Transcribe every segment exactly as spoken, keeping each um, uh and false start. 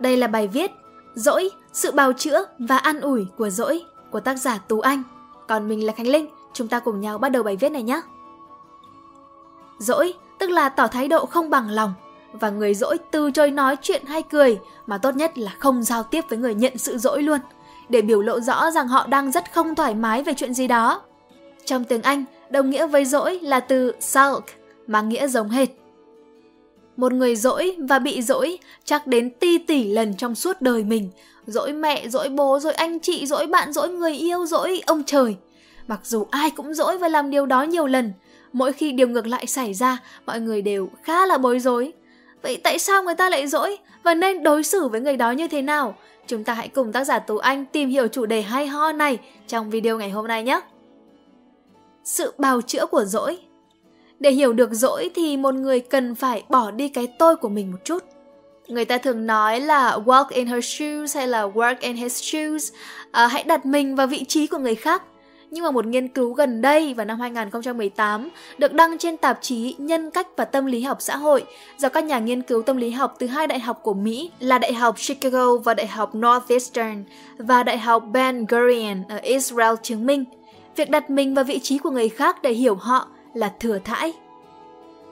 Đây là bài viết Dỗi, sự bào chữa và an ủi của dỗi của tác giả Tú Anh. Còn mình là Khánh Linh, chúng ta cùng nhau bắt đầu bài viết này nhé. Dỗi tức là tỏ thái độ không bằng lòng, và người dỗi từ chối nói chuyện hay cười, mà tốt nhất là không giao tiếp với người nhận sự dỗi luôn, để biểu lộ rõ rằng họ đang rất không thoải mái về chuyện gì đó. Trong tiếng Anh, đồng nghĩa với dỗi là từ sulk, mang nghĩa giống hệt. Một người dỗi và bị dỗi chắc đến ti tỷ lần trong suốt đời mình. Dỗi mẹ, dỗi bố, dỗi anh chị, dỗi bạn, dỗi người yêu, dỗi ông trời. Mặc dù ai cũng dỗi và làm điều đó nhiều lần, mỗi khi điều ngược lại xảy ra, mọi người đều khá là bối rối. Vậy tại sao người ta lại dỗi và nên đối xử với người đó như thế nào? Chúng ta hãy cùng tác giả Tú Anh tìm hiểu chủ đề hay ho này trong video ngày hôm nay nhé. Sự bào chữa của dỗi. Để hiểu được dỗi thì một người cần phải bỏ đi cái tôi của mình một chút. Người ta thường nói là walk in her shoes hay là work in his shoes, à, hãy đặt mình vào vị trí của người khác. Nhưng mà một nghiên cứu gần đây vào năm hai không một tám được đăng trên tạp chí Nhân cách và Tâm lý học xã hội do các nhà nghiên cứu tâm lý học từ hai đại học của Mỹ là Đại học Chicago và Đại học Northeastern và Đại học Ben Gurion ở Israel chứng minh việc đặt mình vào vị trí của người khác để hiểu họ là thừa thãi.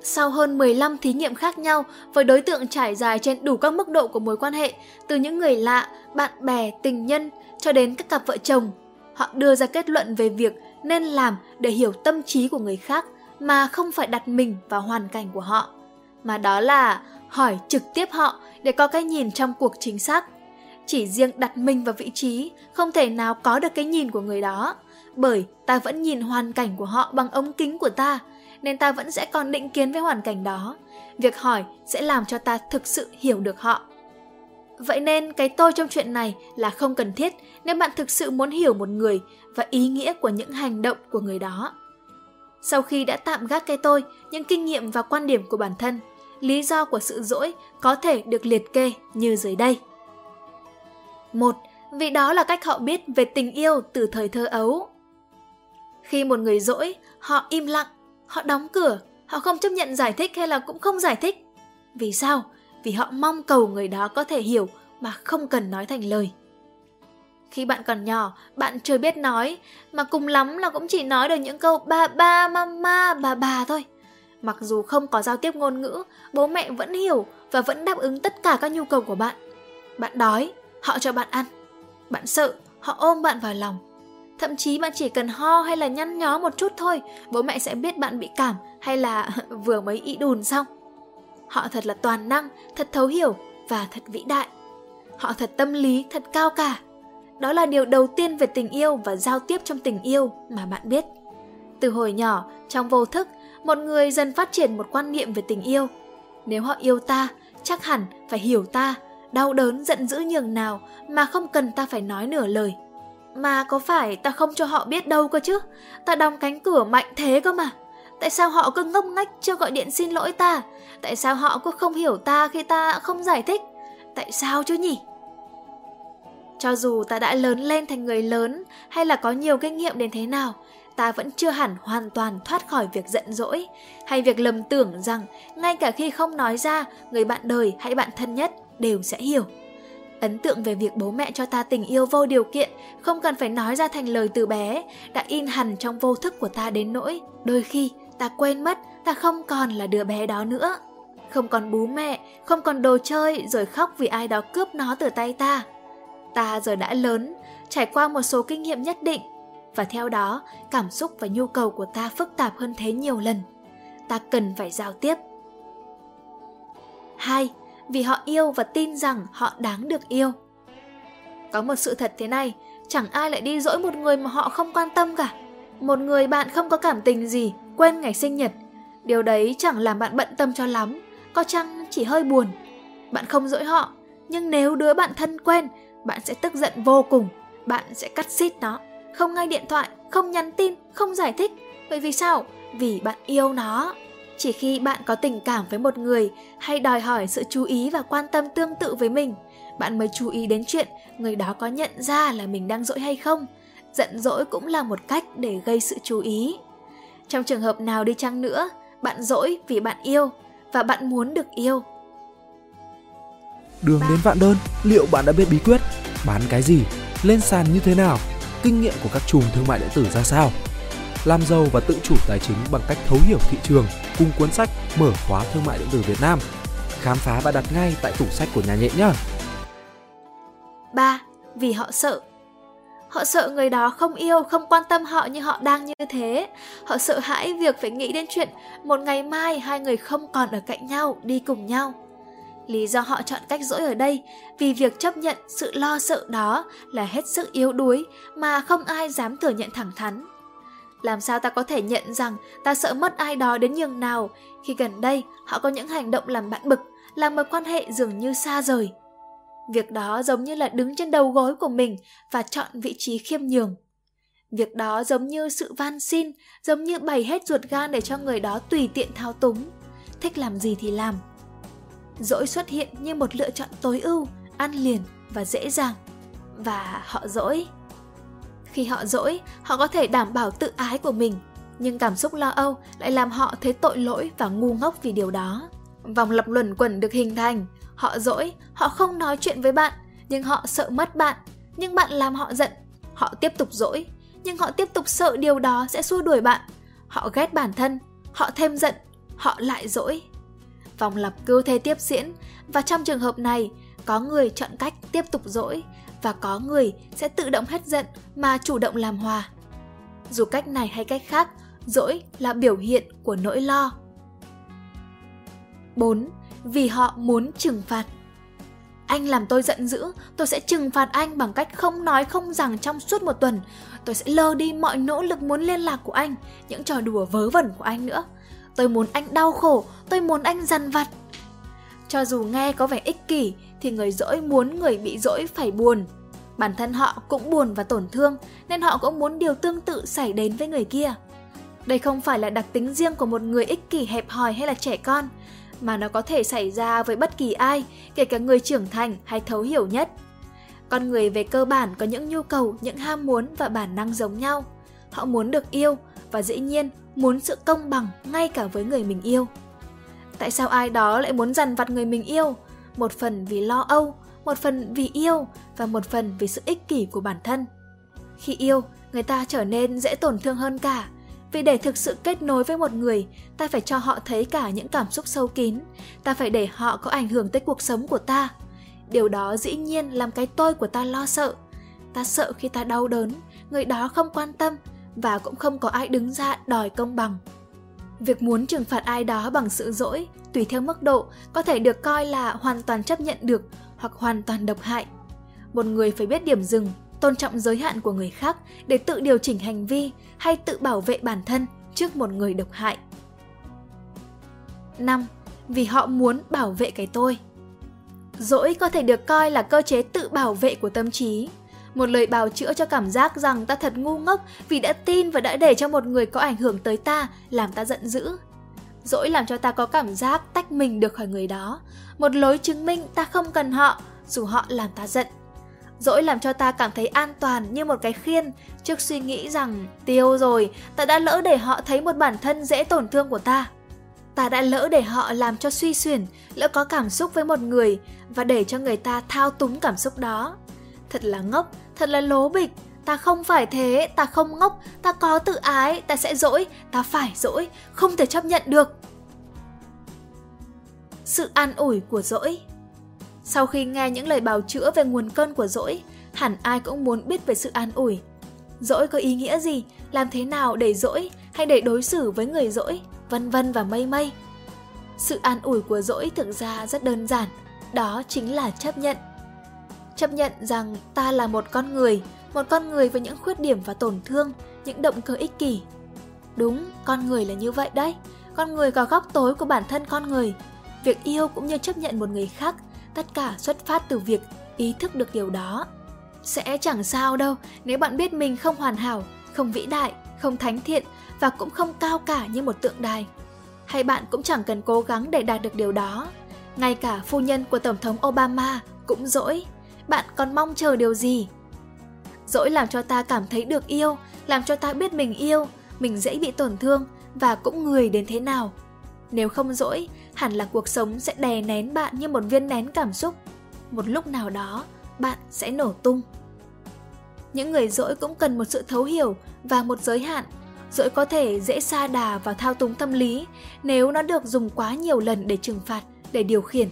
Sau hơn mười lăm thí nghiệm khác nhau với đối tượng trải dài trên đủ các mức độ của mối quan hệ, từ những người lạ, bạn bè, tình nhân cho đến các cặp vợ chồng, họ đưa ra kết luận về việc nên làm để hiểu tâm trí của người khác mà không phải đặt mình vào hoàn cảnh của họ, mà đó là hỏi trực tiếp họ để có cái nhìn trong cuộc chính xác. Chỉ riêng đặt mình vào vị trí không thể nào có được cái nhìn của người đó, bởi ta vẫn nhìn hoàn cảnh của họ bằng ống kính của ta, nên ta vẫn sẽ còn định kiến với hoàn cảnh đó. Việc hỏi sẽ làm cho ta thực sự hiểu được họ. Vậy nên cái tôi trong chuyện này là không cần thiết nếu bạn thực sự muốn hiểu một người và ý nghĩa của những hành động của người đó. Sau khi đã tạm gác cái tôi, những kinh nghiệm và quan điểm của bản thân, lý do của sự dỗi có thể được liệt kê như dưới đây. một. Vì đó là cách họ biết về tình yêu từ thời thơ ấu. Khi một người dỗi, họ im lặng, họ đóng cửa, họ không chấp nhận giải thích hay là cũng không giải thích. Vì sao? Vì họ mong cầu người đó có thể hiểu mà không cần nói thành lời. Khi bạn còn nhỏ, bạn chưa biết nói, mà cùng lắm là cũng chỉ nói được những câu ba ba, mama, bà bà thôi. Mặc dù không có giao tiếp ngôn ngữ, bố mẹ vẫn hiểu và vẫn đáp ứng tất cả các nhu cầu của bạn. Bạn đói, họ cho bạn ăn. Bạn sợ, họ ôm bạn vào lòng. Thậm chí bạn chỉ cần ho hay là nhăn nhó một chút thôi, bố mẹ sẽ biết bạn bị cảm hay là vừa mới ị đùn xong. Họ thật là toàn năng, thật thấu hiểu và thật vĩ đại. Họ thật tâm lý, thật cao cả. Đó là điều đầu tiên về tình yêu và giao tiếp trong tình yêu mà bạn biết. Từ hồi nhỏ, trong vô thức, một người dần phát triển một quan niệm về tình yêu. Nếu họ yêu ta, chắc hẳn phải hiểu ta, đau đớn, giận dữ nhường nào mà không cần ta phải nói nửa lời. Mà có phải ta không cho họ biết đâu cơ chứ? Ta đóng cánh cửa mạnh thế cơ mà. Tại sao họ cứ ngốc nghếch chưa gọi điện xin lỗi ta? Tại sao họ cứ không hiểu ta khi ta không giải thích? Tại sao chứ nhỉ? Cho dù ta đã lớn lên thành người lớn hay là có nhiều kinh nghiệm đến thế nào, ta vẫn chưa hẳn hoàn toàn thoát khỏi việc giận dỗi hay việc lầm tưởng rằng ngay cả khi không nói ra, người bạn đời hay bạn thân nhất đều sẽ hiểu. Ấn tượng về việc bố mẹ cho ta tình yêu vô điều kiện, không cần phải nói ra thành lời từ bé, đã in hằn trong vô thức của ta đến nỗi đôi khi ta quên mất ta không còn là đứa bé đó nữa. Không còn bú mẹ, không còn đồ chơi rồi khóc vì ai đó cướp nó từ tay ta. Ta giờ đã lớn, trải qua một số kinh nghiệm nhất định, và theo đó cảm xúc và nhu cầu của ta phức tạp hơn thế nhiều lần. Ta cần phải giao tiếp. Hai. Vì họ yêu và tin rằng họ đáng được yêu. Có một sự thật thế này, chẳng ai lại đi dỗi một người mà họ không quan tâm cả. Một người bạn không có cảm tình gì, quên ngày sinh nhật. Điều đấy chẳng làm bạn bận tâm cho lắm, có chăng chỉ hơi buồn. Bạn không dỗi họ, nhưng nếu đứa bạn thân quên, bạn sẽ tức giận vô cùng. Bạn sẽ cắt xít nó, không nghe điện thoại, không nhắn tin, không giải thích. Bởi vì sao? Vì bạn yêu nó. Chỉ khi bạn có tình cảm với một người hay đòi hỏi sự chú ý và quan tâm tương tự với mình, bạn mới chú ý đến chuyện người đó có nhận ra là mình đang dỗi hay không. Giận dỗi cũng là một cách để gây sự chú ý. Trong trường hợp nào đi chăng nữa, bạn dỗi vì bạn yêu và bạn muốn được yêu. Đường đến vạn đơn, liệu bạn đã biết bí quyết? Bán cái gì? Lên sàn như thế nào? Kinh nghiệm của các trùm thương mại điện tử ra sao? Làm giàu và tự chủ tài chính bằng cách thấu hiểu thị trường cùng cuốn sách Mở Khóa Thương mại điện tử Việt Nam. Khám phá và đặt ngay tại tủ sách của nhà nhện nhé! ba. Vì họ sợ. Họ sợ người đó không yêu, không quan tâm họ như họ đang như thế. Họ sợ hãi việc phải nghĩ đến chuyện một ngày mai hai người không còn ở cạnh nhau, đi cùng nhau. Lý do họ chọn cách dỗi ở đây vì việc chấp nhận sự lo sợ đó là hết sức yếu đuối mà không ai dám thừa nhận thẳng thắn. Làm sao ta có thể nhận rằng ta sợ mất ai đó đến nhường nào khi gần đây họ có những hành động làm bạn bực, làm mối quan hệ dường như xa rời. Việc đó giống như là đứng trên đầu gối của mình và chọn vị trí khiêm nhường. Việc đó giống như sự van xin, giống như bày hết ruột gan để cho người đó tùy tiện thao túng, thích làm gì thì làm. Dỗi xuất hiện như một lựa chọn tối ưu, ăn liền và dễ dàng. Và họ dỗi. Khi họ dỗi, họ có thể đảm bảo tự ái của mình, nhưng cảm xúc lo âu lại làm họ thấy tội lỗi và ngu ngốc vì điều đó. Vòng lặp luẩn quẩn được hình thành. Họ dỗi, họ không nói chuyện với bạn, nhưng họ sợ mất bạn, nhưng bạn làm họ giận. Họ tiếp tục dỗi, nhưng họ tiếp tục sợ điều đó sẽ xua đuổi bạn. Họ ghét bản thân, họ thêm giận, họ lại dỗi. Vòng lặp cứ thế tiếp diễn, và trong trường hợp này, có người chọn cách tiếp tục dỗi, và có người sẽ tự động hết giận mà chủ động làm hòa. Dù cách này hay cách khác, dỗi là biểu hiện của nỗi lo. bốn. Vì họ muốn trừng phạt. Anh làm tôi giận dữ, tôi sẽ trừng phạt anh bằng cách không nói không rằng trong suốt một tuần. Tôi sẽ lơ đi mọi nỗ lực muốn liên lạc của anh, những trò đùa vớ vẩn của anh nữa. Tôi muốn anh đau khổ, tôi muốn anh dằn vặt. Cho dù nghe có vẻ ích kỷ, thì người dỗi muốn người bị dỗi phải buồn. Bản thân họ cũng buồn và tổn thương, nên họ cũng muốn điều tương tự xảy đến với người kia. Đây không phải là đặc tính riêng của một người ích kỷ hẹp hòi hay là trẻ con, mà nó có thể xảy ra với bất kỳ ai, kể cả người trưởng thành hay thấu hiểu nhất. Con người về cơ bản có những nhu cầu, những ham muốn và bản năng giống nhau. Họ muốn được yêu và dĩ nhiên muốn sự công bằng ngay cả với người mình yêu. Tại sao ai đó lại muốn dằn vặt người mình yêu? Một phần vì lo âu, một phần vì yêu và một phần vì sự ích kỷ của bản thân. Khi yêu, người ta trở nên dễ tổn thương hơn cả. Vì để thực sự kết nối với một người, ta phải cho họ thấy cả những cảm xúc sâu kín, ta phải để họ có ảnh hưởng tới cuộc sống của ta. Điều đó dĩ nhiên làm cái tôi của ta lo sợ. Ta sợ khi ta đau đớn, người đó không quan tâm và cũng không có ai đứng ra đòi công bằng. Việc muốn trừng phạt ai đó bằng sự dỗi, tùy theo mức độ, có thể được coi là hoàn toàn chấp nhận được hoặc hoàn toàn độc hại. Một người phải biết điểm dừng, tôn trọng giới hạn của người khác để tự điều chỉnh hành vi hay tự bảo vệ bản thân trước một người độc hại. năm. Vì họ muốn bảo vệ cái tôi. Dỗi có thể được coi là cơ chế tự bảo vệ của tâm trí. Một lời bào chữa cho cảm giác rằng ta thật ngu ngốc vì đã tin và đã để cho một người có ảnh hưởng tới ta, làm ta giận dữ. Dỗi làm cho ta có cảm giác tách mình được khỏi người đó. Một lối chứng minh ta không cần họ, dù họ làm ta giận. Dỗi làm cho ta cảm thấy an toàn như một cái khiên trước suy nghĩ rằng tiêu rồi, ta đã lỡ để họ thấy một bản thân dễ tổn thương của ta. Ta đã lỡ để họ làm cho suy xuyển, lỡ có cảm xúc với một người và để cho người ta thao túng cảm xúc đó. Thật là ngốc, thật là lố bịch, ta không phải thế, ta không ngốc, ta có tự ái, ta sẽ dỗi, ta phải dỗi, không thể chấp nhận được. Sự an ủi của dỗi. Sau khi nghe những lời bào chữa về nguồn cơn của dỗi, hẳn ai cũng muốn biết về sự an ủi. Dỗi có ý nghĩa gì, làm thế nào để dỗi hay để đối xử với người dỗi, vân vân và mây mây. Sự an ủi của dỗi thực ra rất đơn giản, đó chính là chấp nhận. Chấp nhận rằng ta là một con người, một con người với những khuyết điểm và tổn thương, những động cơ ích kỷ. Đúng, con người là như vậy đấy, con người có góc tối của bản thân con người. Việc yêu cũng như chấp nhận một người khác, tất cả xuất phát từ việc ý thức được điều đó. Sẽ chẳng sao đâu nếu bạn biết mình không hoàn hảo, không vĩ đại, không thánh thiện và cũng không cao cả như một tượng đài. Hay bạn cũng chẳng cần cố gắng để đạt được điều đó. Ngay cả phu nhân của Tổng thống Obama cũng dỗi. Bạn còn mong chờ điều gì? Dỗi làm cho ta cảm thấy được yêu, làm cho ta biết mình yêu, mình dễ bị tổn thương và cũng người đến thế nào. Nếu không dỗi, hẳn là cuộc sống sẽ đè nén bạn như một viên nén cảm xúc. Một lúc nào đó, bạn sẽ nổ tung. Những người dỗi cũng cần một sự thấu hiểu và một giới hạn. Dỗi có thể dễ sa đà vào thao túng tâm lý nếu nó được dùng quá nhiều lần để trừng phạt, để điều khiển.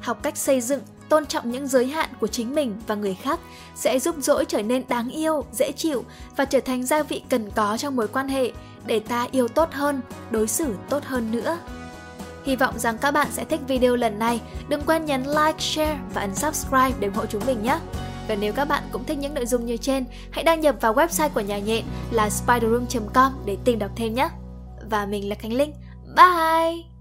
Học cách xây dựng, tôn trọng những giới hạn của chính mình và người khác sẽ giúp dỗi trở nên đáng yêu, dễ chịu và trở thành gia vị cần có trong mối quan hệ để ta yêu tốt hơn, đối xử tốt hơn nữa. Hy vọng rằng các bạn sẽ thích video lần này. Đừng quên nhấn like, share và ấn subscribe để ủng hộ chúng mình nhé. Và nếu các bạn cũng thích những nội dung như trên, hãy đăng nhập vào website của nhà nhện là spiderum chấm com để tìm đọc thêm nhé. Và mình là Khánh Linh. Bye!